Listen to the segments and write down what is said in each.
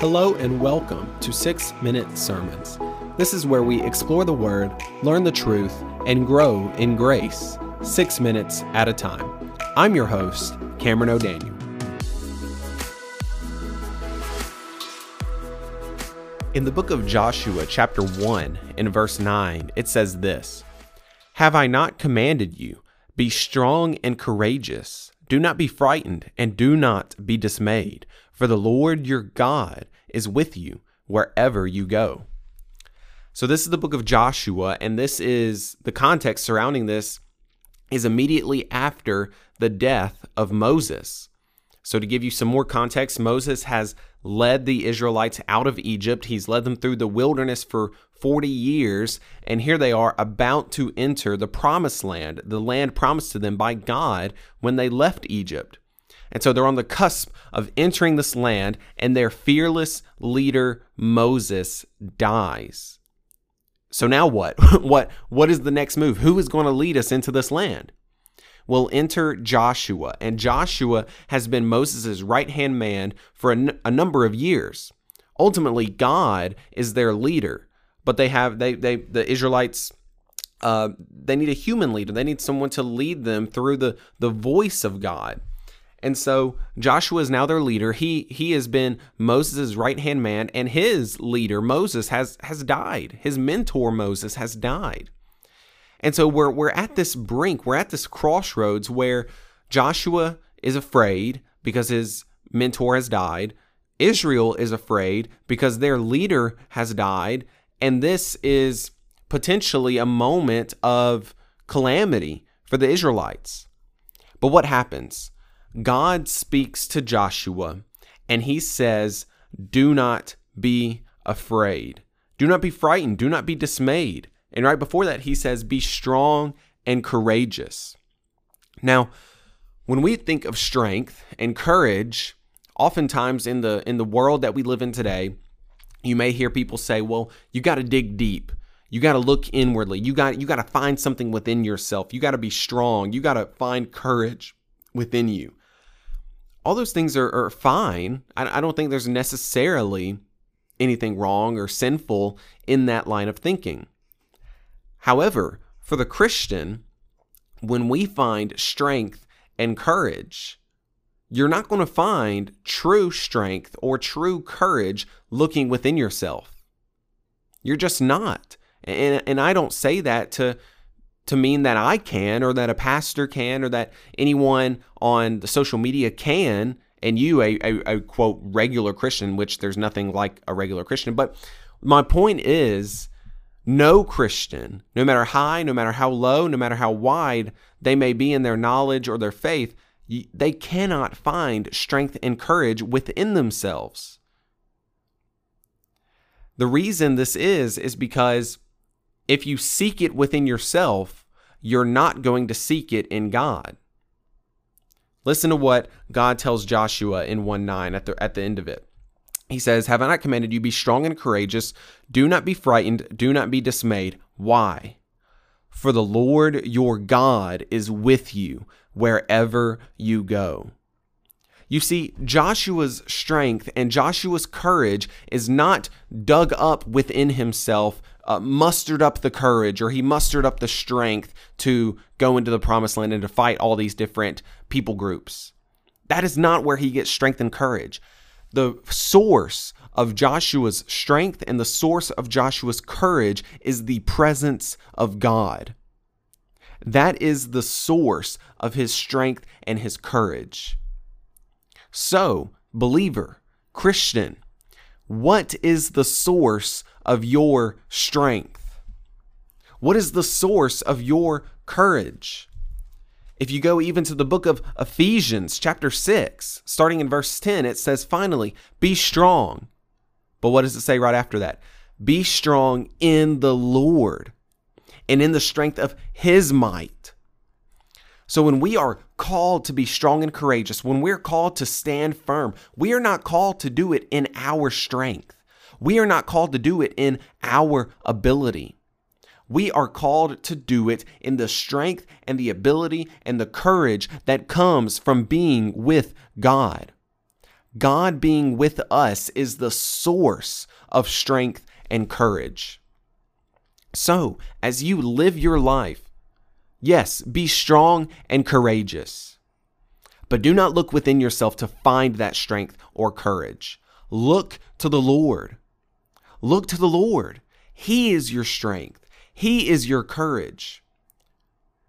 Hello and welcome to 6-Minute Sermons. This is where we explore the Word, learn the truth, and grow in grace, 6 minutes at a time. I'm your host, Cameron O'Daniel. In the book of Joshua, chapter 1, in verse 9, it says this, "Have I not commanded you, be strong and courageous? Do not be frightened and do not be dismayed, for the Lord your God is with you wherever you go." So this is the book of Joshua, and this is the context surrounding this is immediately after the death of Moses. So to give you some more context, Moses has led the Israelites out of Egypt. He's led them through the wilderness for 40 years, and here they are about to enter the promised land, the land promised to them by God when they left Egypt. And so they're on the cusp of entering this land, and their fearless leader, Moses, dies. So now what? What is the next move? Who is going to lead us into this land? Well, enter Joshua, and Joshua has been Moses' right-hand man for a number of years. Ultimately, God is their leader, but the Israelites, they need a human leader. They need someone to lead them through the voice of God. And so Joshua is now their leader. He has been Moses' right-hand man, and his leader, Moses, has died. His mentor, Moses, has died. And so we're at this brink, we're at this crossroads where Joshua is afraid because his mentor has died. Israel is afraid because their leader has died. And this is potentially a moment of calamity for the Israelites. But what happens? God speaks to Joshua, and he says, "Do not be afraid. Do not be frightened. Do not be dismayed." And right before that, he says, "Be strong and courageous." Now, when we think of strength and courage, oftentimes in the world that we live in today, you may hear people say, "Well, you got to dig deep. You got to look inwardly. You got to find something within yourself. You got to be strong. You got to find courage within you." All those things are fine. I don't think there's necessarily anything wrong or sinful in that line of thinking. However, for the Christian, when we find strength and courage, you're not going to find true strength or true courage looking within yourself. You're just not. And I don't say that to mean that I can, or that a pastor can, or that anyone on the social media can, and you, a quote, regular Christian, which there's nothing like a regular Christian. But my point is, no Christian, no matter high, no matter how low, no matter how wide they may be in their knowledge or their faith, they cannot find strength and courage within themselves. The reason this is because if you seek it within yourself, you're not going to seek it in God. Listen to what God tells Joshua in 1:9 at the end of it. He says, "Have I not commanded you, be strong and courageous? Do not be frightened, do not be dismayed." Why? "For the Lord your God is with you wherever you go." You see, Joshua's strength and Joshua's courage is not dug up within himself, mustered up the courage, or he mustered up the strength to go into the promised land and to fight all these different people groups. That is not where he gets strength and courage. The source of Joshua's strength and the source of Joshua's courage is the presence of God. That is the source of his strength and his courage. So, believer, Christian, what is the source of your strength? What is the source of your courage? If you go even to the book of Ephesians, chapter 6, starting in verse 10, it says, finally, be strong. But what does it say right after that? Be strong in the Lord and in the strength of his might. So when we are called to be strong and courageous, when we're called to stand firm, we are not called to do it in our strength. We are not called to do it in our ability. We are called to do it in the strength and the ability and the courage that comes from being with God. God being with us is the source of strength and courage. So, as you live your life, yes, be strong and courageous, but do not look within yourself to find that strength or courage. Look to the Lord. Look to the Lord. He is your strength. He is your courage,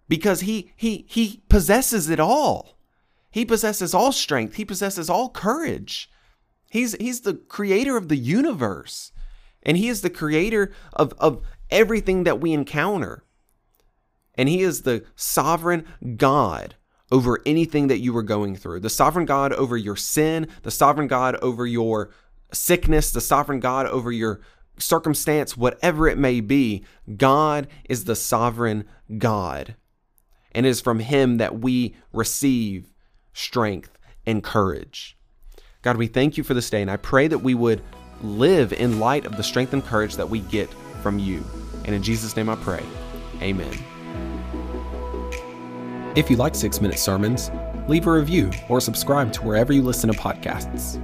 because he possesses it all. He possesses all strength. He possesses all courage. He's the creator of the universe, and he is the creator of everything that we encounter. And he is the sovereign God over anything that you are going through. The sovereign God over your sin, the sovereign God over your sickness, the sovereign God over your circumstance, whatever it may be. God is the sovereign God. And it is from him that we receive strength and courage. God, we thank you for this day, and I pray that we would live in light of the strength and courage that we get from you. And in Jesus' name I pray. Amen. If you like 6-minute sermons, leave a review or subscribe to wherever you listen to podcasts.